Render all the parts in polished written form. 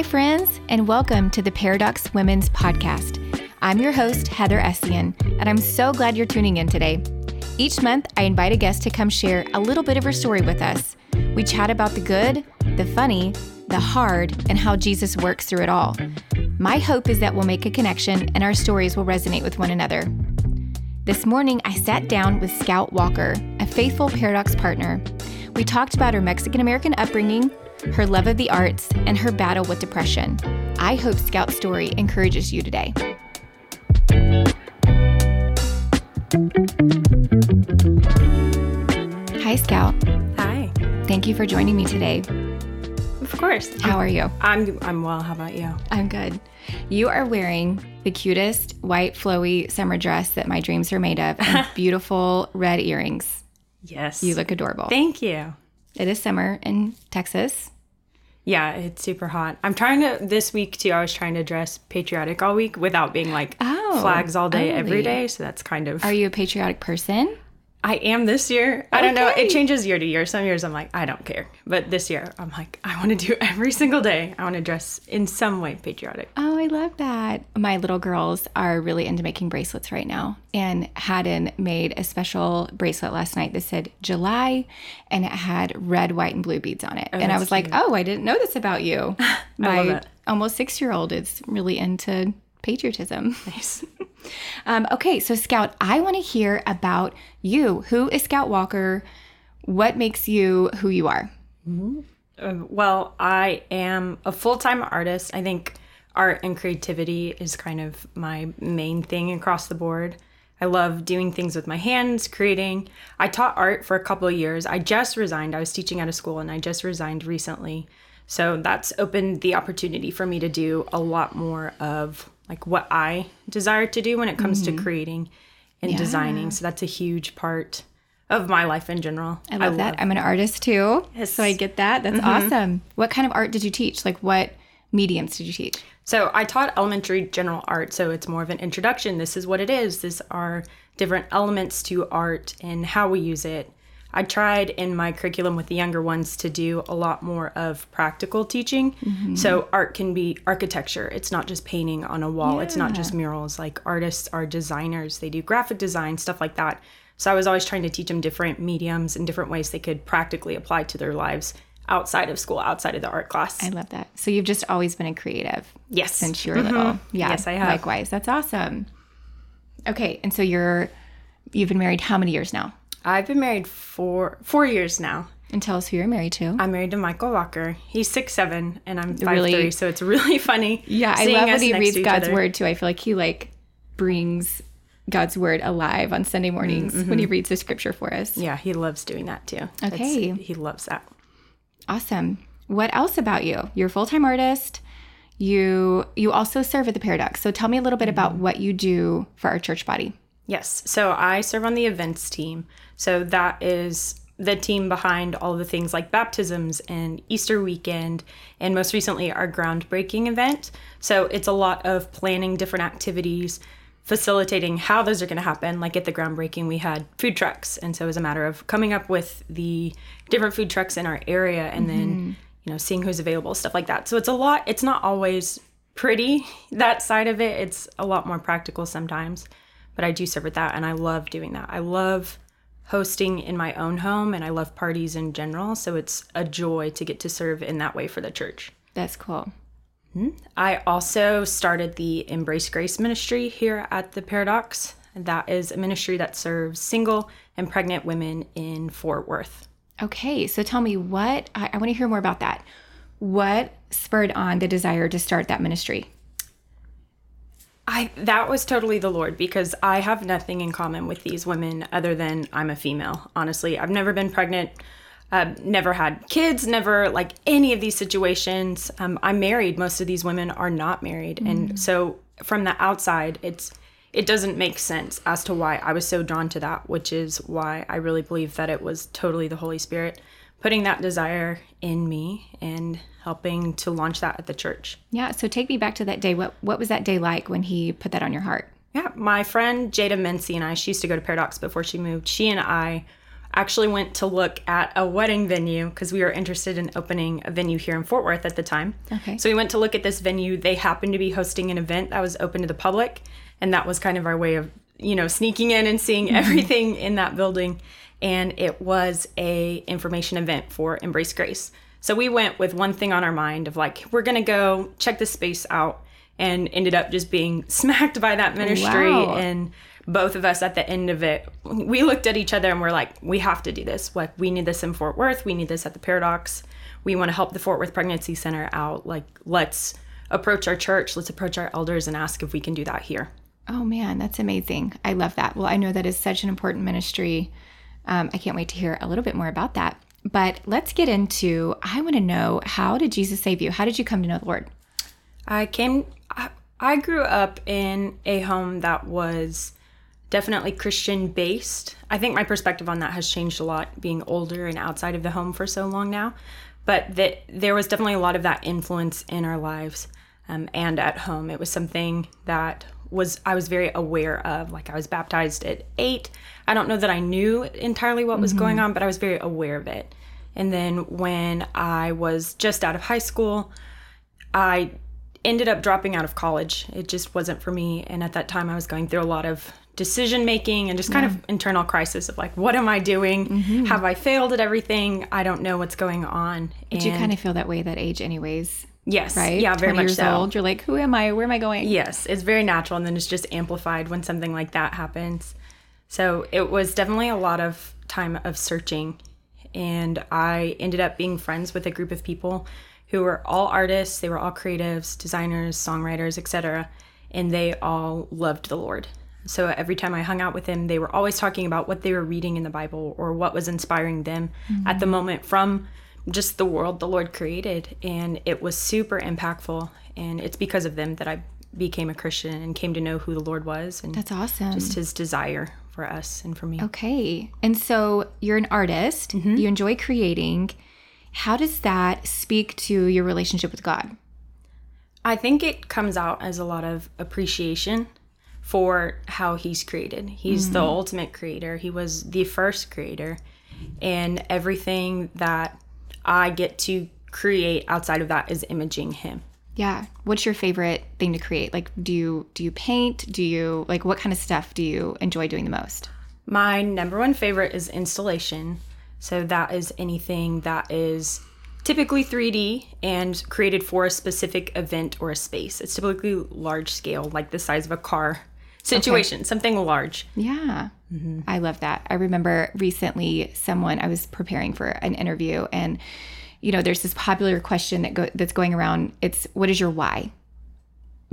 Hi, friends, and welcome to the Paradox Women's Podcast. I'm your host, Heather Essien, and I'm so glad you're tuning in today. Each month, I invite a guest to come share a little bit of her story with us. We chat about the good, the funny, the hard, and how Jesus works through it all. My hope is that we'll make a connection and our stories will resonate with one another. This morning, I sat down with Scout Walker, a faithful Paradox partner. We talked about her Mexican-American upbringing, her love of the arts, and her battle with depression. I hope Scout's story encourages you today. Hi, Scout. Hi. Thank you for joining me today. Of course. How are you? I'm well. How about you? I'm good. You are wearing the cutest white flowy summer dress that my dreams are made of and beautiful red earrings. Yes. You look adorable. Thank you. It is summer in Texas. Yeah, it's super hot. I'm trying to, this week too, I was trying to dress patriotic all week without being like flags all day, every day. So that's kind of. Are you a patriotic person? I am this year. I don't know. It changes year to year. Some years I'm like, I don't care. But this year I'm like, I want to do every single day. I want to dress in some way patriotic. Oh, I love that. My little girls are really into making bracelets right now. And Haddon made a special bracelet last night that said July, and it had red, white, and blue beads on it. Oh, and I was cute. Like, oh, I didn't know this about you. My almost 6-year-old is really into patriotism. Nice. Okay, so Scout, I want to hear about you. Who is Scout Walker? What makes you who you are? Mm-hmm. Well, I am a full-time artist. I think art and creativity is kind of my main thing across the board. I love doing things with my hands, creating. I taught art for a couple of years. I just resigned. I was teaching out of school, and I just resigned recently. So that's opened the opportunity for me to do a lot more of like what I desire to do when it comes to creating and designing. So that's a huge part of my life in general. I love that. I'm an artist too. Yes. So I get that. That's awesome. What kind of art did you teach? Like what mediums did you teach? So I taught elementary general art. So it's more of an introduction. This is what it is. These are different elements to art and how we use it. I tried in my curriculum with the younger ones to do a lot more of practical teaching. Mm-hmm. So art can be architecture. It's not just painting on a wall. Yeah. It's not just murals. Like artists are designers. They do graphic design, stuff like that. So I was always trying to teach them different mediums and different ways they could practically apply to their lives outside of school, outside of the art class. I love that. So you've just always been a creative. Yes. Since you were little. Yeah, yes, I have. Likewise. That's awesome. Okay. And so you've been married how many years now? I've been married for 4 years now. And tell us who you're married to. I'm married to Michael Walker. He's 6'7", and I'm 5'3", really, so it's really funny. Yeah, I love when he reads God's word, too. I feel like he, brings God's word alive on Sunday mornings when he reads the scripture for us. Yeah, he loves doing that, too. Okay. He loves that. Awesome. What else about you? You're a full-time artist. You also serve at the Paradox. So tell me a little bit about what you do for our church body. Yes. So I serve on the events team. So that is the team behind all the things like baptisms and Easter weekend, and most recently our groundbreaking event. So it's a lot of planning different activities, facilitating how those are going to happen. Like at the groundbreaking, we had food trucks. And so it was a matter of coming up with the different food trucks in our area and then, seeing who's available, stuff like that. So it's a lot. It's not always pretty, that side of it. It's a lot more practical sometimes. But I do serve at that, and I love doing that. I love hosting in my own home, and I love parties in general. So it's a joy to get to serve in that way for the church. That's cool. I also started the Embrace Grace ministry here at the Paradox. That is a ministry that serves single and pregnant women in Fort Worth. Okay, so tell me what, I want to hear more about that. What spurred on the desire to start that ministry? That was totally the Lord, because I have nothing in common with these women other than I'm a female. Honestly, I've never been pregnant, never had kids, never any of these situations. I'm married. Most of these women are not married. And so from the outside, it doesn't make sense as to why I was so drawn to that, which is why I really believe that it was totally the Holy Spirit putting that desire in me and helping to launch that at the church. Yeah, so take me back to that day. What was that day like when he put that on your heart? Yeah, my friend Jada Mency and I, she used to go to Paradox before she moved. She and I actually went to look at a wedding venue because we were interested in opening a venue here in Fort Worth at the time. Okay. So we went to look at this venue. They happened to be hosting an event that was open to the public. And that was kind of our way of, you know, sneaking in and seeing everything in that building. And it was a information event for Embrace Grace. So we went with one thing on our mind of like, we're going to go check this space out, and ended up just being smacked by that ministry. Wow. And both of us at the end of it, we looked at each other and we're like, we have to do this. Like, we need this in Fort Worth. We need this at the Paradox. We want to help the Fort Worth Pregnancy Center out. Like, let's approach our church. Let's approach our elders and ask if we can do that here. Oh, man, that's amazing. I love that. Well, I know that is such an important ministry. I can't wait to hear a little bit more about that. But let's get into, I want to know, how did Jesus save you? How did you come to know the Lord? I grew up in a home that was definitely Christian based. I think my perspective on that has changed a lot, being older and outside of the home for so long now. But that there was definitely a lot of that influence in our lives, and at home. It was something that I was very aware of. Like, I was baptized at 8. I don't know that I knew entirely what was going on, but I was very aware of it. And then when I was just out of high school, I ended up dropping out of college. It just wasn't for me. And at that time, I was going through a lot of decision making and just kind of internal crisis of like, what am I doing? Have I failed at everything? I don't know what's going on. Did you kind of feel that way at that age anyways? Yes. Right? Yeah, very much so. 20 years old, you're like, who am I? Where am I going? Yes. It's very natural. And then it's just amplified when something like that happens. So it was definitely a lot of time of searching. And I ended up being friends with a group of people who were all artists. They were all creatives, designers, songwriters, etc. And they all loved the Lord. So every time I hung out with them, they were always talking about what they were reading in the Bible or what was inspiring them at the moment from just the world the Lord created. And it was super impactful. And it's because of them that I became a Christian and came to know who the Lord was. And that's awesome. Just his desire for us and for me. Okay. And so you're an artist. You enjoy creating. How does that speak to your relationship with God? I think it comes out as a lot of appreciation for how he's created. He's the ultimate creator. He was the first creator. And everything that I get to create outside of that is imaging him. Yeah. What's your favorite thing to create? Like, do you paint? Do you, like, what kind of stuff do you enjoy doing the most? My number one favorite is installation. So that is anything that is typically 3D and created for a specific event or a space. It's typically large scale, like the size of a car situation, something large. Yeah. I love that. I remember recently I was preparing for an interview, and, you know, there's this popular question that's going around. It's, what is your why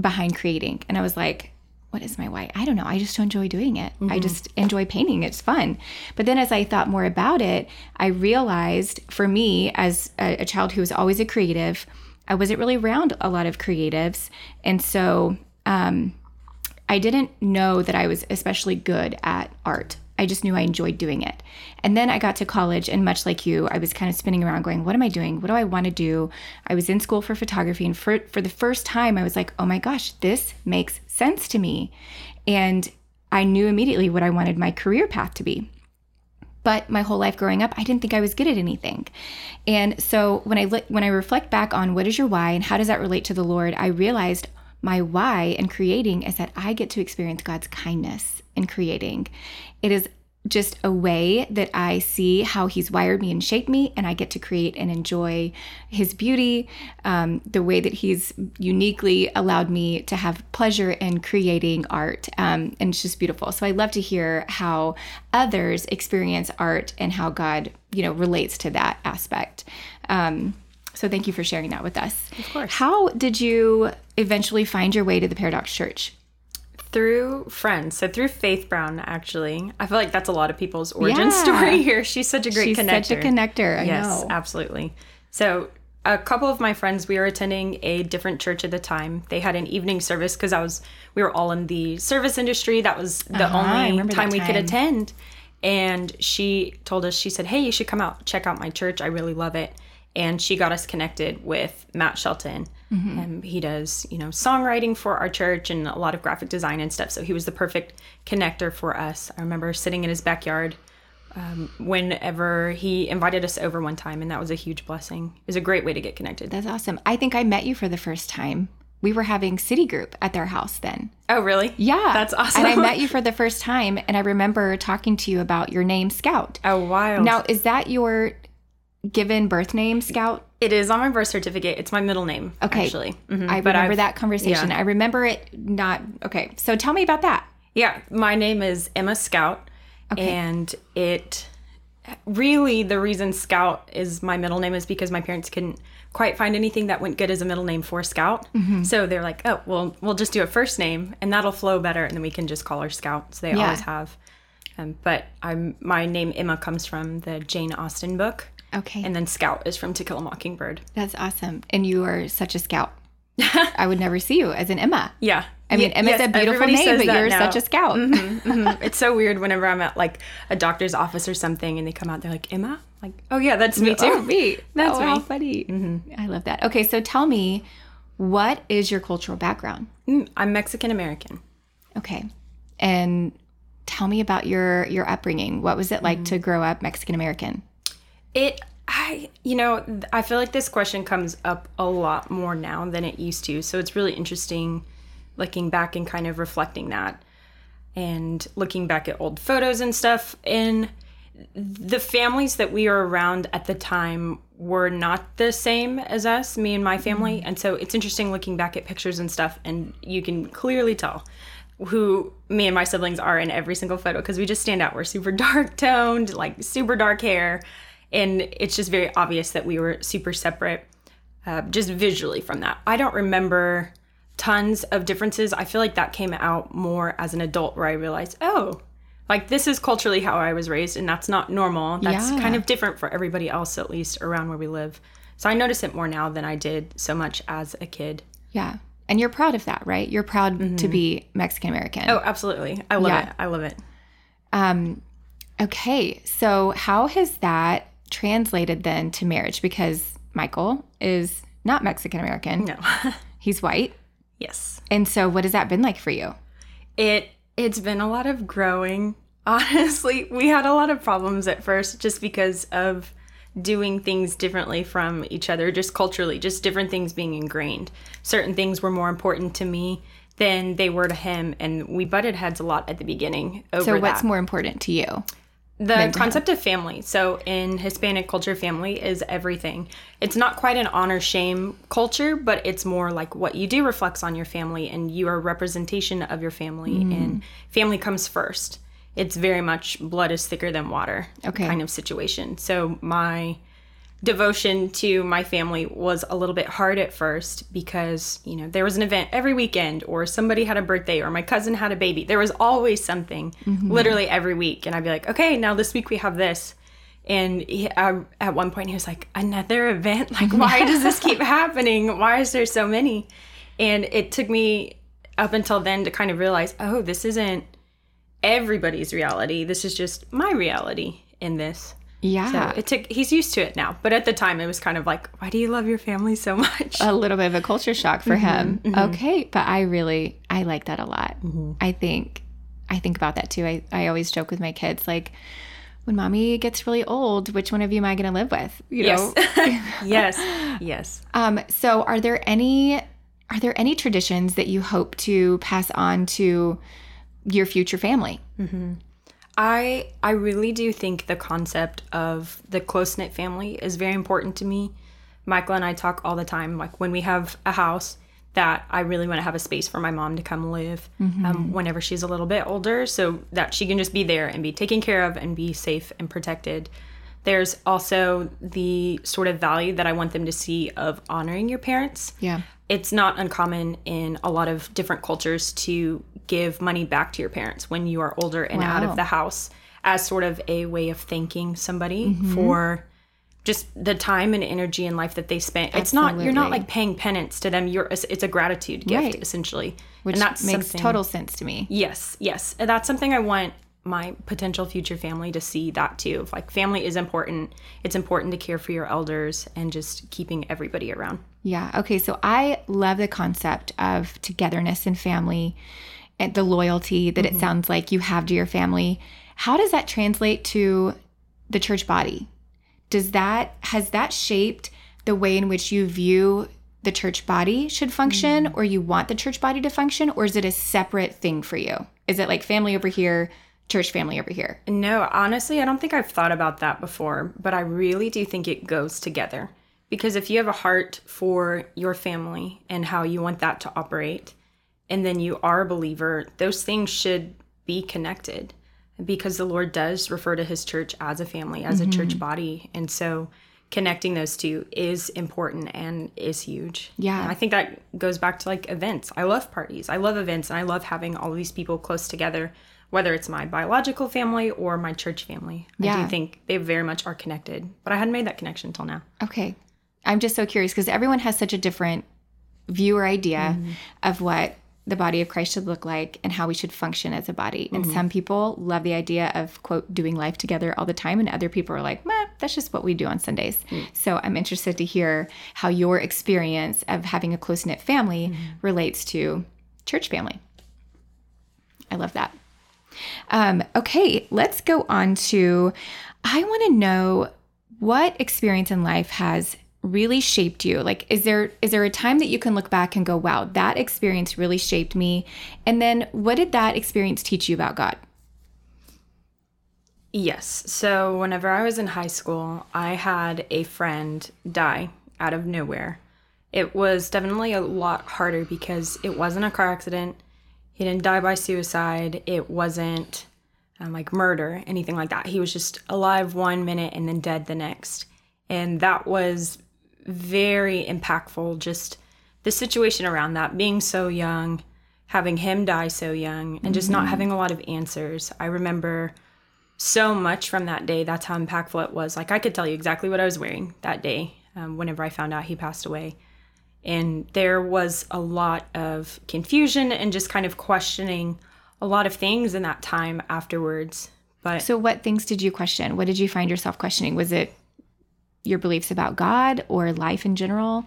behind creating? And I was like, what is my why? I don't know. I just enjoy doing it. I just enjoy painting. It's fun. But then as I thought more about it, I realized for me as a child who was always a creative, I wasn't really around a lot of creatives. And so I didn't know that I was especially good at art. I just knew I enjoyed doing it. And then I got to college, and much like you, I was kind of spinning around going, what am I doing? What do I want to do? I was in school for photography, and for the first time, I was like, oh my gosh, this makes sense to me. And I knew immediately what I wanted my career path to be. But my whole life growing up, I didn't think I was good at anything. And so when I reflect back on what is your why and how does that relate to the Lord, I realized my why in creating is that I get to experience God's kindness in creating. It is just a way that I see how he's wired me and shaped me, and I get to create and enjoy his beauty, the way that he's uniquely allowed me to have pleasure in creating art. And it's just beautiful. So I love to hear how others experience art and how God, you know, relates to that aspect. So thank you for sharing that with us. Of course. How did you eventually find your way to the Paradox Church? Through friends. So through Faith Brown, actually. I feel like that's a lot of people's origin story here. She's such a great connector. She's such a connector. I know. Absolutely. So a couple of my friends, we were attending a different church at the time. They had an evening service because we were all in the service industry. That was the only time we could attend. And she told us, she said, hey, you should come out, check out my church. I really love it. And she got us connected with Matt Shelton. And he does, you know, songwriting for our church and a lot of graphic design and stuff. So he was the perfect connector for us. I remember sitting in his backyard whenever he invited us over one time, and that was a huge blessing. It was a great way to get connected. That's awesome. I think I met you for the first time. We were having City Group at their house then. Oh, really? Yeah. That's awesome. And I met you for the first time, and I remember talking to you about your name, Scout. Oh, wild. Now, is that your given birth name, Scout? It is on my birth certificate. It's my middle name, actually. Mm-hmm. I remember that conversation. Yeah. I remember it not. Okay. So tell me about that. Yeah. My name is Emma Scout. Okay. And it really, the reason Scout is my middle name is because my parents couldn't quite find anything that went good as a middle name for Scout. Mm-hmm. So they're like, oh, well, we'll just do a first name and that'll flow better. And then we can just call her Scout. So they always have. But my name Emma comes from the Jane Austen book. Okay. And then Scout is from To Kill a Mockingbird. That's awesome. And you are such a Scout. I would never see you as an Emma. Yeah. I mean, Emma's a beautiful name, but you're such a Scout. Mm-hmm, mm-hmm. It's so weird whenever I'm at like a doctor's office or something and they come out, they're like, Emma? Like, oh yeah, that's me too. Me. That's how funny. Mm-hmm. I love that. Okay, so tell me, what is your cultural background? I'm Mexican American. Okay. And tell me about your upbringing. What was it like to grow up Mexican American? I feel like this question comes up a lot more now than it used to. So it's really interesting looking back and kind of reflecting that and looking back at old photos and stuff. And the families that we were around at the time were not the same as us, me and my family. Mm-hmm. And so it's interesting looking back at pictures and stuff, and you can clearly tell who me and my siblings are in every single photo because we just stand out. We're super dark toned, like super dark hair. And it's just very obvious that we were super separate, just visually from that. I don't remember tons of differences. I feel like that came out more as an adult where I realized, oh, like this is culturally how I was raised and that's not normal. That's kind of different for everybody else, at least around where we live. So I notice it more now than I did so much as a kid. Yeah. And you're proud of that, right? You're proud to be Mexican American. Oh, absolutely. I love it. I love it. Okay. So how has that translated then to marriage, because Michael is not Mexican American. No. He's white. Yes. And so what has that been like for you? It's been a lot of growing. Honestly, we had a lot of problems at first just because of doing things differently from each other, just culturally, just different things being ingrained. Certain things were more important to me than they were to him, and we butted heads a lot at the beginning over that. So what's more important to you? The concept of family. So in Hispanic culture, family is everything. It's not quite an honor-shame culture, but it's more like what you do reflects on your family and you are a representation of your family. And family comes first. It's very much blood is thicker than water kind of situation. So my devotion to my family was a little bit hard at first because, you know, there was an event every weekend or somebody had a birthday or my cousin had a baby. There was always something literally every week. And I'd be like, okay, now this week we have this. And at one point he was like, another event? Like, why does this keep happening? Why is there so many? And it took me up until then to kind of realize, oh, this isn't everybody's reality. This is just my reality in this. Yeah. So he's used to it now. But at the time, it was kind of like, why do you love your family so much? A little bit of a culture shock for him. Mm-hmm. Okay. But I like that a lot. Mm-hmm. I think about that too. I always joke with my kids, like, when mommy gets really old, which one of you am I going to live with? You know? Yes. Yes. So are there any traditions that you hope to pass on to your future family? Mm-hmm. I really do think the concept of the close-knit family is very important to me. Michael and I talk all the time, like when we have a house, that I really want to have a space for my mom to come live whenever she's a little bit older so that she can just be there and be taken care of and be safe and protected. There's also the sort of value that I want them to see of honoring your parents. Yeah. It's not uncommon in a lot of different cultures to give money back to your parents when you are older and out of the house as sort of a way of thanking somebody for just the time and energy and life that they spent. Absolutely. It's not, you're not like paying penance to them. It's a gratitude gift, essentially. Which makes total sense to me. Yes, yes. And that's something I want my potential future family to see that too. Of like, family is important. It's important to care for your elders and just keeping everybody around. Yeah. Okay. So I love the concept of togetherness and family and the loyalty that it sounds like you have to your family. How does that translate to the church body? Has that shaped the way in which you view the church body should function, or you want the church body to function, or is it a separate thing for you? Is it like family over here, church family over here? No, honestly, I don't think I've thought about that before, but I really do think it goes together. Because if you have a heart for your family and how you want that to operate, and then you are a believer, those things should be connected, because the Lord does refer to his church as a family, as a church body. And so connecting those two is important and is huge. Yeah. And I think that goes back to like events. I love parties. I love events. And I love having all these people close together, whether it's my biological family or my church family. Yeah. I do think they very much are connected, but I hadn't made that connection until now. Okay. I'm just so curious because everyone has such a different view or idea of what the body of Christ should look like and how we should function as a body. And some people love the idea of, quote, doing life together all the time. And other people are like, meh, that's just what we do on Sundays. So I'm interested to hear how your experience of having a close-knit family relates to church family. I love that. Okay, let's go on to, I want to know what experience in life has really shaped you? Like, is there a time that you can look back and go, wow, that experience really shaped me? And then what did that experience teach you about God? Yes. So whenever I was in high school, I had a friend die out of nowhere. It was definitely a lot harder because it wasn't a car accident. He didn't die by suicide. It wasn't like murder, anything like that. He was just alive one minute and then dead the next. And that was very impactful, just the situation around that, being so young, having him die so young, and just not having a lot of answers. I remember so much from that day. That's how impactful it was. Like, I could tell you exactly what I was wearing that day whenever I found out he passed away. And there was a lot of confusion and just kind of questioning a lot of things in that time afterwards. But so what things did you question? What did you find yourself questioning? Was it your beliefs about God or life in general?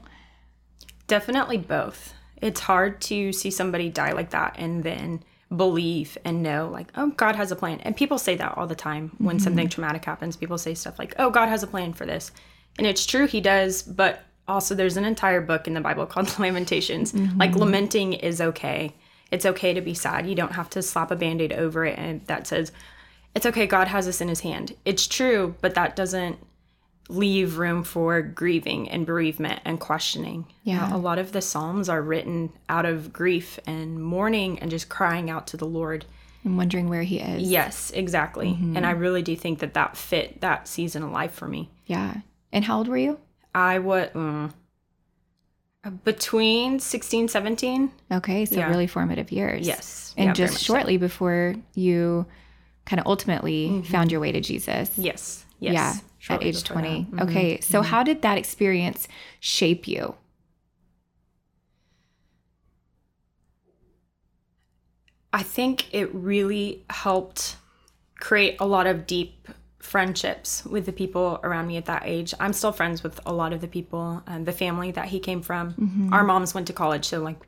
Definitely both. It's hard to see somebody die like that and then believe and know, like, oh, God has a plan. And people say that all the time when something traumatic happens. People say stuff like, oh, God has a plan for this. And it's true, he does. But also there's an entire book in the Bible called Lamentations. Like, lamenting is okay. It's okay to be sad. You don't have to slap a Band-Aid over it. And that says, it's okay, God has this in his hand. It's true, but that doesn't leave room for grieving and bereavement and questioning. Yeah. A lot of the Psalms are written out of grief and mourning and just crying out to the Lord. And wondering where he is. Yes, exactly. And I really do think that that fit that season of life for me. Yeah. And how old were you? I was between 16, 17. Okay, so really formative years. Yes. And just shortly before you kind of ultimately found your way to Jesus. Yes. Yeah. At age 20. Okay. So how did that experience shape you? I think it really helped create a lot of deep friendships with the people around me at that age. I'm still friends with a lot of the people and the family that he came from. Our moms went to college, so like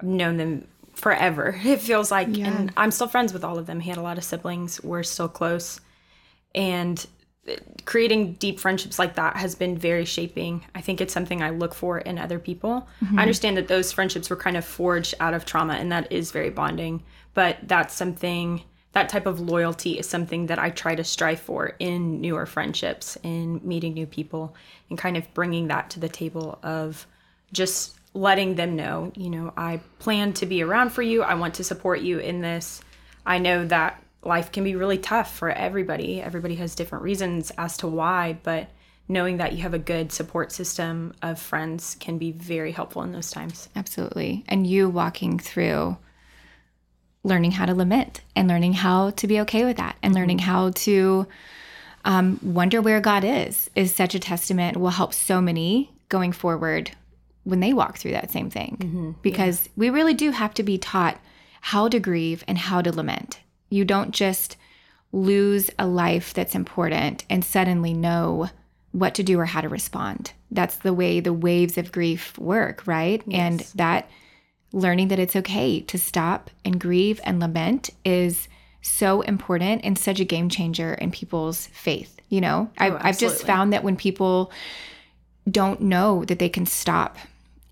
I've known them forever. It feels like, and I'm still friends with all of them. He had a lot of siblings. We're still close. And creating deep friendships like that has been very shaping. I think it's something I look for in other people. I understand that those friendships were kind of forged out of trauma, and that is very bonding. But that's something, that type of loyalty is something that I try to strive for in newer friendships, in meeting new people, and kind of bringing that to the table of just letting them know, you know, I plan to be around for you. I want to support you in this. I know that life can be really tough for everybody. Everybody has different reasons as to why, but knowing that you have a good support system of friends can be very helpful in those times. Absolutely. And you walking through learning how to lament and learning how to be okay with that and learning how to wonder where God is such a testament, will help so many going forward when they walk through that same thing. Because we really do have to be taught how to grieve and how to lament. You don't just lose a life that's important and suddenly know what to do or how to respond. That's the way the waves of grief work, right? Yes. And that learning that it's okay to stop and grieve and lament is so important and such a game changer in people's faith. You know, I've just found that when people don't know that they can stop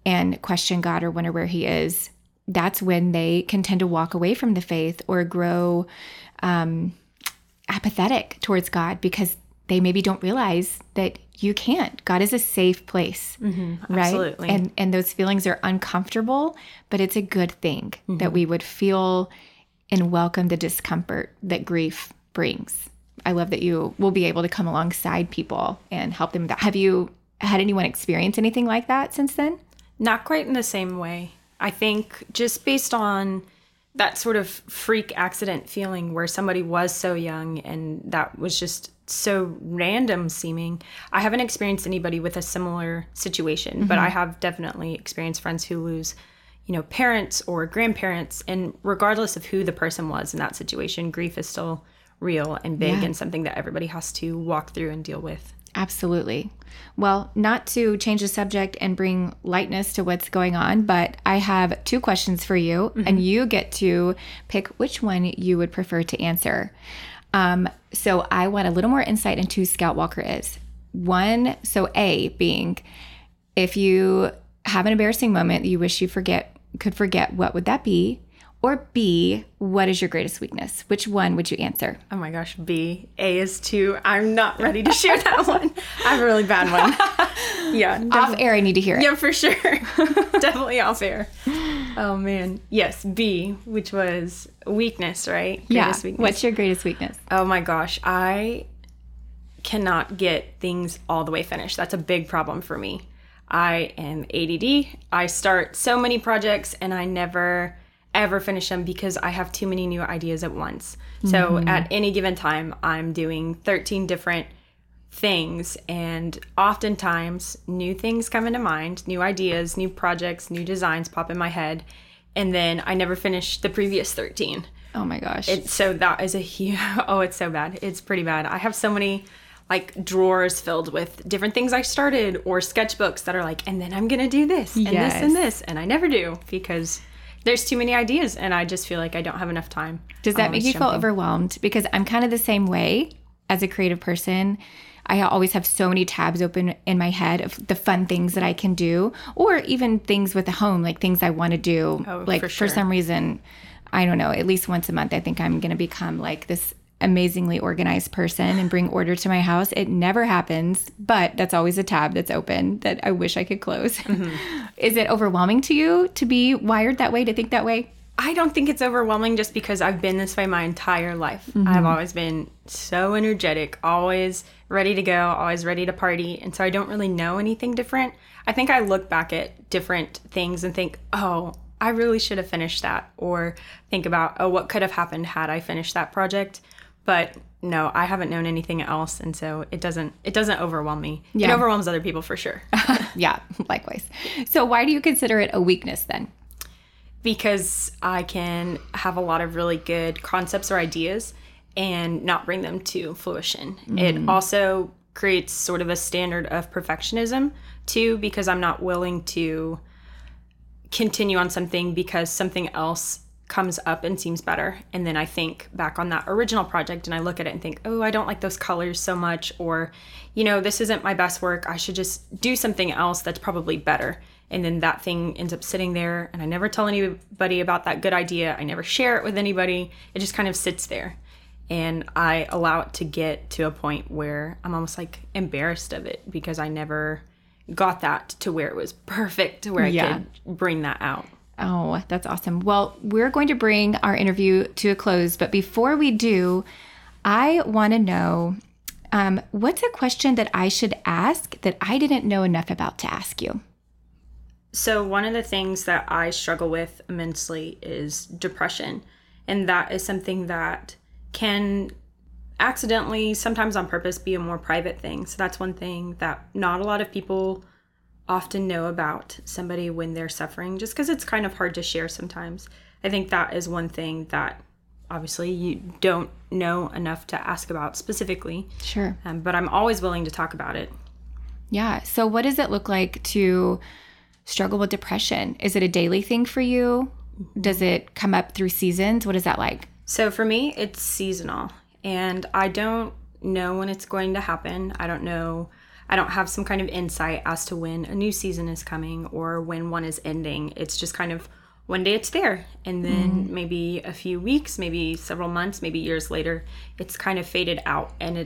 and question God or wonder where he is, that's when they can tend to walk away from the faith or grow apathetic towards God, because they maybe don't realize that you can't. God is a safe place, right? Absolutely. And those feelings are uncomfortable, but it's a good thing that we would feel and welcome the discomfort that grief brings. I love that you will be able to come alongside people and help them with that. Have you had anyone experience anything like that since then? Not quite in the same way. I think just based on that sort of freak accident feeling where somebody was so young and that was just so random seeming, I haven't experienced anybody with a similar situation, but I have definitely experienced friends who lose, you know, parents or grandparents. And regardless of who the person was in that situation, grief is still real and big and something that everybody has to walk through and deal with. Absolutely. Well, not to change the subject and bring lightness to what's going on, but I have two questions for you, and you get to pick which one you would prefer to answer. So I want a little more insight into who Scout Walker is. One, so A being, if you have an embarrassing moment that you wish you could forget, what would that be? Or B, what is your greatest weakness? Which one would you answer? Oh my gosh, B. A is two. I'm not ready to share that one. I have a really bad one. Yeah. Off air, I need to hear it. Yeah, for sure. Definitely off air. Oh man. Yes, B, which was weakness, right? Greatest weakness. What's your greatest weakness? Oh my gosh. I cannot get things all the way finished. That's a big problem for me. I am ADD. I start so many projects and I never ever finish them because I have too many new ideas at once. So at any given time, I'm doing 13 different things, and oftentimes new things come into mind, new ideas, new projects, new designs pop in my head, and then I never finish the previous 13. Oh my gosh. So that is a huge, it's so bad. It's pretty bad. I have so many like drawers filled with different things I started or sketchbooks that are like, and then I'm going to do this and this and this, and I never do because there's too many ideas, and I just feel like I don't have enough time. Does that make you feel overwhelmed? Because I'm kind of the same way as a creative person. I always have so many tabs open in my head of the fun things that I can do, or even things with the home, like things I want to do. For some reason, I don't know, at least once a month, I think I'm going to become like this amazingly organized person and bring order to my house. It never happens, but that's always a tab that's open that I wish I could close. Is it overwhelming to you to be wired that way, to think that way? I don't think it's overwhelming just because I've been this way my entire life. I've always been so energetic, always ready to go, always ready to party. And so I don't really know anything different. I think I look back at different things and think, oh, I really should have finished that. Or think about, oh, what could have happened had I finished that project? But no, I haven't known anything else, and so it doesn't overwhelm me. Yeah. It overwhelms other people for sure. Yeah, likewise. So why do you consider it a weakness then? Because I can have a lot of really good concepts or ideas and not bring them to fruition. It also creates sort of a standard of perfectionism too, because I'm not willing to continue on something because something else comes up and seems better. And then I think back on that original project and I look at it and think, oh, I don't like those colors so much, or, you know, this isn't my best work. I should just do something else that's probably better. And then that thing ends up sitting there, and I never tell anybody about that good idea. I never share it with anybody. It just kind of sits there. And I allow it to get to a point where I'm almost like embarrassed of it because I never got that to where it was perfect, to where I could bring that out. Oh, that's awesome. Well, we're going to bring our interview to a close, but before we do, I want to know, what's a question that I should ask that I didn't know enough about to ask you? So one of the things that I struggle with immensely is depression, and that is something that can accidentally, sometimes on purpose, be a more private thing. So that's one thing that not a lot of people often know about somebody when they're suffering, just because it's kind of hard to share sometimes. I think that is one thing that obviously you don't know enough to ask about specifically. Sure. But I'm always willing to talk about it. Yeah. So what does it look like to struggle with depression? Is it a daily thing for you? Does it come up through seasons? What is that like? So for me, it's seasonal, and I don't know when it's going to happen. I don't know. I don't have some kind of insight as to when a new season is coming or when one is ending. It's just kind of one day it's there. And then maybe a few weeks, maybe several months, maybe years later, it's kind of faded out. And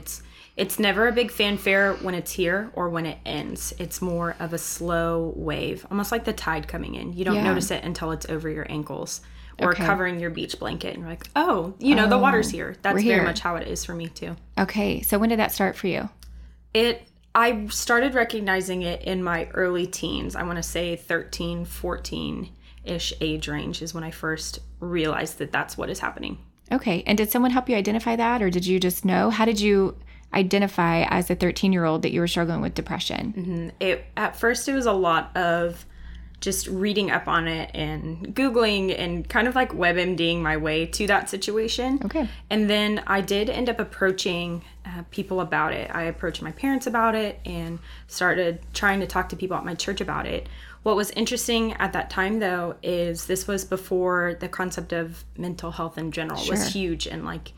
it's never a big fanfare when it's here or when it ends. It's more of a slow wave, almost like the tide coming in. You don't notice it until it's over your ankles or covering your beach blanket. And you're like, oh, you know, the water's here. That's very much how it is for me too. Okay. So when did that start for you? I started recognizing it in my early teens. I want to say 13, 14-ish age range is when I first realized that that's what is happening. Okay. And did someone help you identify that, or did you just know? How did you identify as a 13-year-old that you were struggling with depression? Mm-hmm. At first, it was a lot of just reading up on it and Googling and kind of like WebMDing my way to that situation. Okay. And then I did end up approaching people about it. I approached my parents about it and started trying to talk to people at my church about it. What was interesting at that time, though, is this was before the concept of mental health in general was huge and like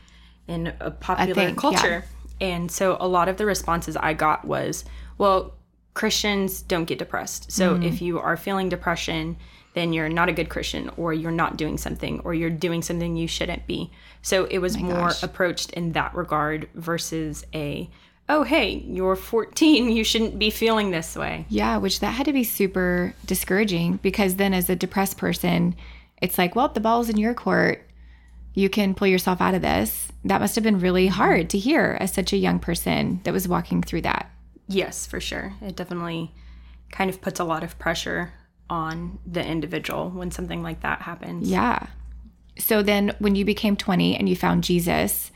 in a popular culture. Yeah. And so a lot of the responses I got was, well, Christians don't get depressed. So if you are feeling depression, then you're not a good Christian, or you're not doing something, or you're doing something you shouldn't be. So it was approached in that regard versus a, oh, hey, you're 14, you shouldn't be feeling this way. Yeah, which that had to be super discouraging, because then as a depressed person, it's like, well, the ball's in your court. You can pull yourself out of this. That must have been really hard to hear as such a young person that was walking through that. Yes, for sure. It definitely kind of puts a lot of pressure on the individual when something like that happens. Yeah. So then when you became 20 and you found Jesus,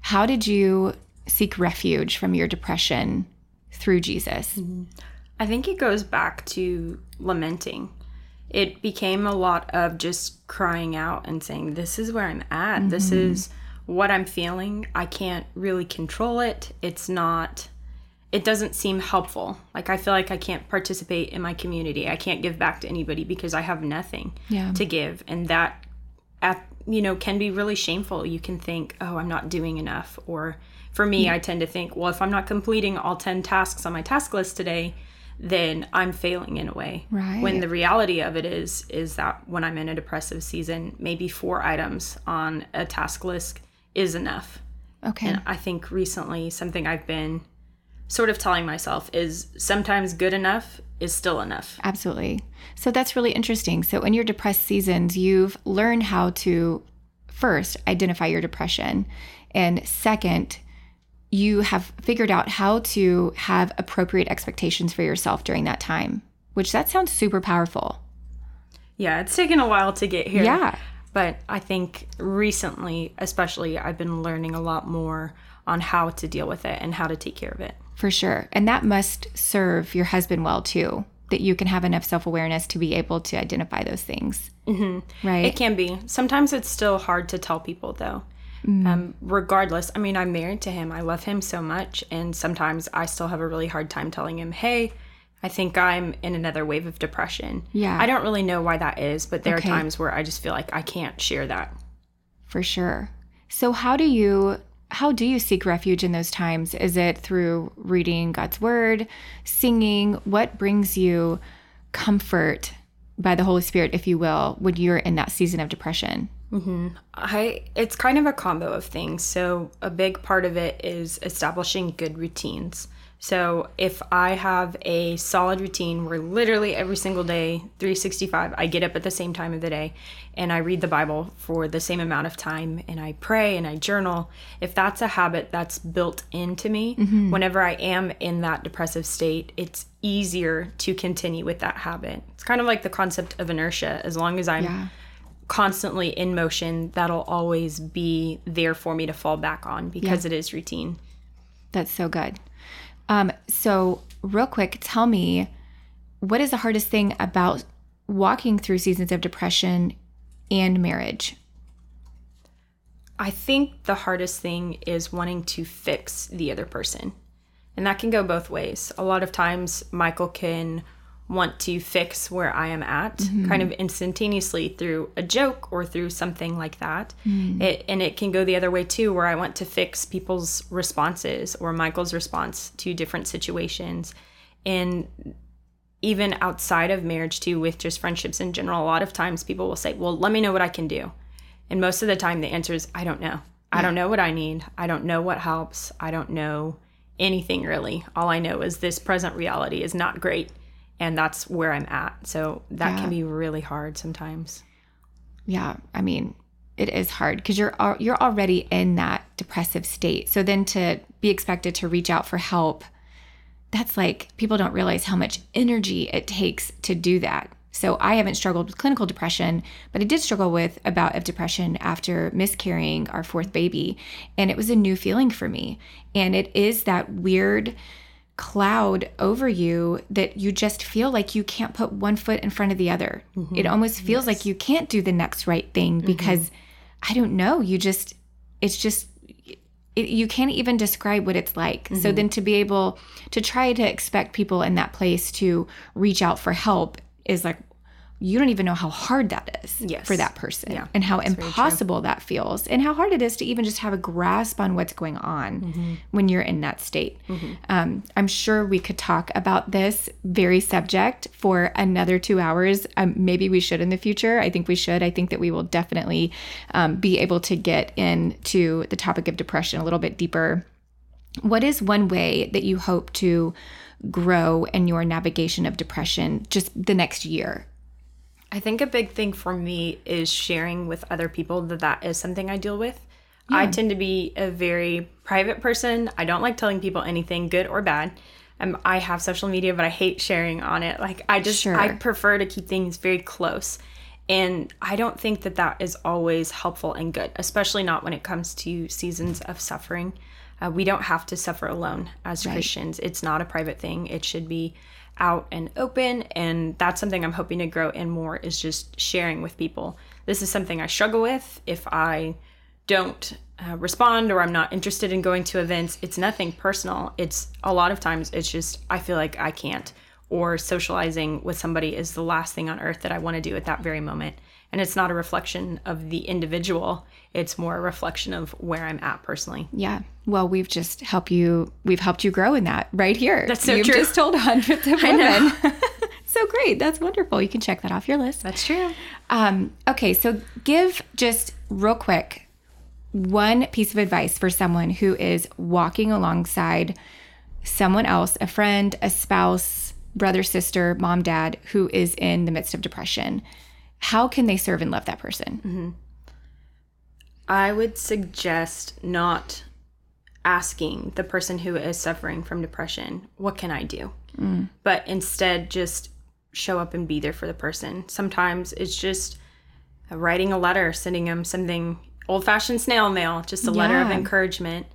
how did you seek refuge from your depression through Jesus? Mm-hmm. I think it goes back to lamenting. It became a lot of just crying out and saying, this is where I'm at. Mm-hmm. This is what I'm feeling. I can't really control it. It doesn't seem helpful. Like, I feel like I can't participate in my community. I can't give back to anybody because I have nothing to give. And that, can be really shameful. You can think, oh, I'm not doing enough. Or for me, I tend to think, well, if I'm not completing all 10 tasks on my task list today, then I'm failing in a way. Right. When the reality of it is that when I'm in a depressive season, maybe 4 items on a task list is enough. Okay. And I think recently something I've been sort of telling myself is sometimes good enough is still enough. Absolutely. So that's really interesting. So in your depressed seasons, you've learned how to first identify your depression. And second, you have figured out how to have appropriate expectations for yourself during that time, which that sounds super powerful. Yeah, it's taken a while to get here. Yeah. But I think recently, especially, I've been learning a lot more on how to deal with it and how to take care of it. For sure. And that must serve your husband well, too, that you can have enough self-awareness to be able to identify those things. Mm-hmm. Right? It can be. Sometimes it's still hard to tell people, though. Mm. Regardless, I mean, I'm married to him. I love him so much. And sometimes I still have a really hard time telling him, hey, I think I'm in another wave of depression. Yeah. I don't really know why that is, but there are times where I just feel like I can't share that. For sure. So how do you seek refuge in those times? Is it through reading God's word, singing? What brings you comfort by the Holy Spirit, if you will, when you're in that season of depression? Mm-hmm. It's kind of a combo of things. So a big part of it is establishing good routines. So if I have a solid routine where literally every single day, 365, I get up at the same time of the day and I read the Bible for the same amount of time and I pray and I journal, if that's a habit that's built into me, mm-hmm. whenever I am in that depressive state, it's easier to continue with that habit. It's kind of like the concept of inertia. As long as I'm constantly in motion, that'll always be there for me to fall back on because it is routine. That's so good. So real quick, tell me, what is the hardest thing about walking through seasons of depression and marriage? I think the hardest thing is wanting to fix the other person. And that can go both ways. A lot of times Michael can want to fix where I am at, mm-hmm. kind of instantaneously through a joke or through something like that. Mm-hmm. It can go the other way too, where I want to fix people's responses or Michael's response to different situations. And even outside of marriage too, with just friendships in general, a lot of times people will say, well, let me know what I can do. And most of the time the answer is, I don't know. I don't know what I need. I don't know what helps. I don't know anything really. All I know is this present reality is not great. And that's where I'm at. So that can be really hard sometimes. Yeah. I mean, it is hard because you're already in that depressive state. So then to be expected to reach out for help, that's like, people don't realize how much energy it takes to do that. So I haven't struggled with clinical depression, but I did struggle with a bout of depression after miscarrying our fourth baby. And it was a new feeling for me. And it is that weird cloud over you that you just feel like you can't put one foot in front of the other. Mm-hmm. It almost feels like you can't do the next right thing because I don't know, you can't even describe what it's like. Mm-hmm. So then to be able to try to expect people in that place to reach out for help is like, you don't even know how hard that is for that person and how impossible that feels and how hard it is to even just have a grasp on what's going on when you're in that state. Mm-hmm. I'm sure we could talk about this very subject for another 2 hours. Maybe we should in the future. I think we should. I think that we will definitely be able to get into the topic of depression a little bit deeper. What is one way that you hope to grow in your navigation of depression just the next year? I think a big thing for me is sharing with other people that is something I deal with. Yeah. I tend to be a very private person. I don't like telling people anything, good or bad. I have social media, but I hate sharing on it. Like, I prefer to keep things very close. And I don't think that is always helpful and good, especially not when it comes to seasons of suffering. We don't have to suffer alone as Christians. It's not a private thing. It should be out and open, and that's something I'm hoping to grow in more, is just sharing with people. This is something I struggle with. If I don't respond or I'm not interested in going to events, it's nothing personal. It's a lot of times it's just I feel like I can't, or socializing with somebody is the last thing on earth that I want to do at that very moment. And it's not a reflection of the individual. It's more a reflection of where I'm at personally. Yeah. Well, we've helped you grow in that right here. That's so true. You've just told hundreds of women. So great. That's wonderful. You can check that off your list. That's true. Okay. So give just real quick one piece of advice for someone who is walking alongside someone else, a friend, a spouse, brother, sister, mom, dad, who is in the midst of depression. How can they serve and love that person? Mm-hmm. I would suggest not asking the person who is suffering from depression, what can I do? But instead just show up and be there for the person. Sometimes it's just writing a letter, sending them something, old-fashioned snail mail, just a letter of encouragement.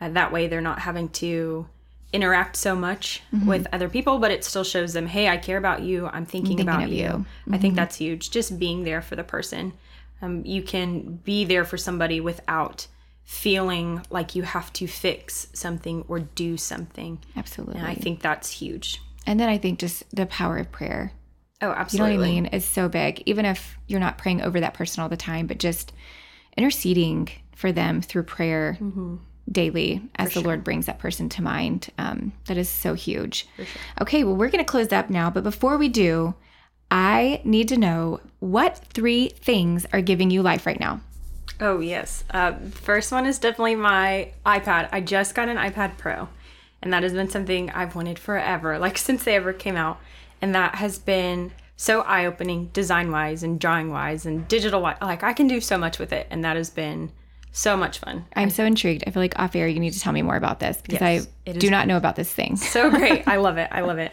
That way they're not having to interact so much with other people, but it still shows them, hey, I care about you. I'm thinking about you. I think that's huge. Just being there for the person. You can be there for somebody without feeling like you have to fix something or do something. Absolutely. And I think that's huge. And then I think just the power of prayer. Oh, absolutely. You know what I mean? It's so big. Even if you're not praying over that person all the time, but just interceding for them through prayer daily as the Lord brings that person to mind. That is so huge. For sure. Okay, well, we're going to close up now. But before we do, I need to know, what three things are giving you life right now? Oh, yes. First one is definitely my iPad. I just got an iPad Pro, and that has been something I've wanted forever, like since they ever came out. And that has been so eye-opening design-wise and drawing-wise and digital-wise. Like, I can do so much with it, and that has been so much fun. I'm so intrigued. I feel like off air, you need to tell me more about this because I do not know about this thing. So great. I love it. I love it.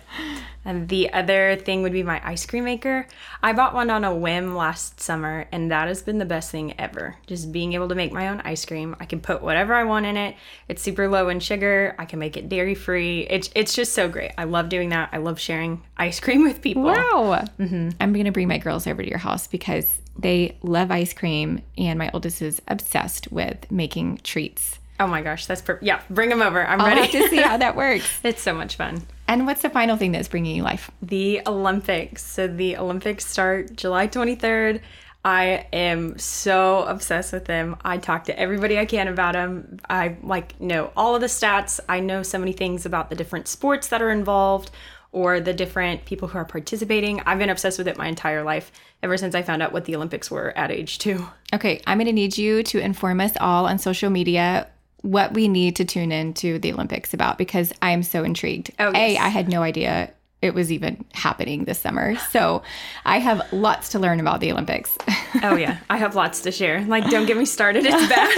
And the other thing would be my ice cream maker. I bought one on a whim last summer, and that has been the best thing ever. Just being able to make my own ice cream. I can put whatever I want in it. It's super low in sugar. I can make it dairy-free. It's just so great. I love doing that. I love sharing ice cream with people. Wow. Mm-hmm. I'm going to bring my girls over to your house because they love ice cream, and my oldest is obsessed with making treats. Oh my gosh, that's perfect. Yeah, bring them over. I'm ready. I'll have to see how that works. It's so much fun. And what's the final thing that's bringing you life? The Olympics. So the Olympics start July 23rd. I am so obsessed with them. I talk to everybody I can about them. I know all of the stats. I know so many things about the different sports that are involved or the different people who are participating. I've been obsessed with it my entire life, ever since I found out what the Olympics were at age 2. Okay, I'm going to need you to inform us all on social media what we need to tune into the Olympics about, because I am so intrigued. Oh, yes. I had no idea it was even happening this summer. So I have lots to learn about the Olympics. Oh yeah, I have lots to share. Don't get me started, it's bad.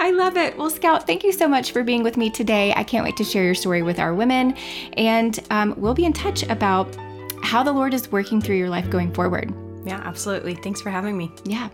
I love it. Well, Scout, thank you so much for being with me today. I can't wait to share your story with our women, and we'll be in touch about how the Lord is working through your life going forward. Yeah, absolutely. Thanks for having me. Yeah.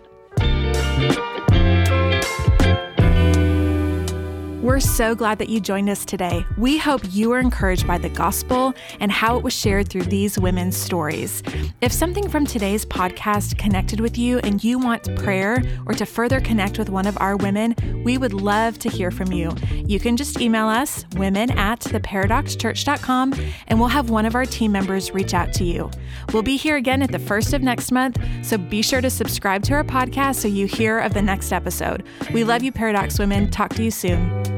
We're so glad that you joined us today. We hope you were encouraged by the gospel and how it was shared through these women's stories. If something from today's podcast connected with you and you want prayer or to further connect with one of our women, we would love to hear from you. You can just email us, women@theparadoxchurch.com, and we'll have one of our team members reach out to you. We'll be here again at the 1st of next month, so be sure to subscribe to our podcast so you hear of the next episode. We love you, Paradox women. Talk to you soon.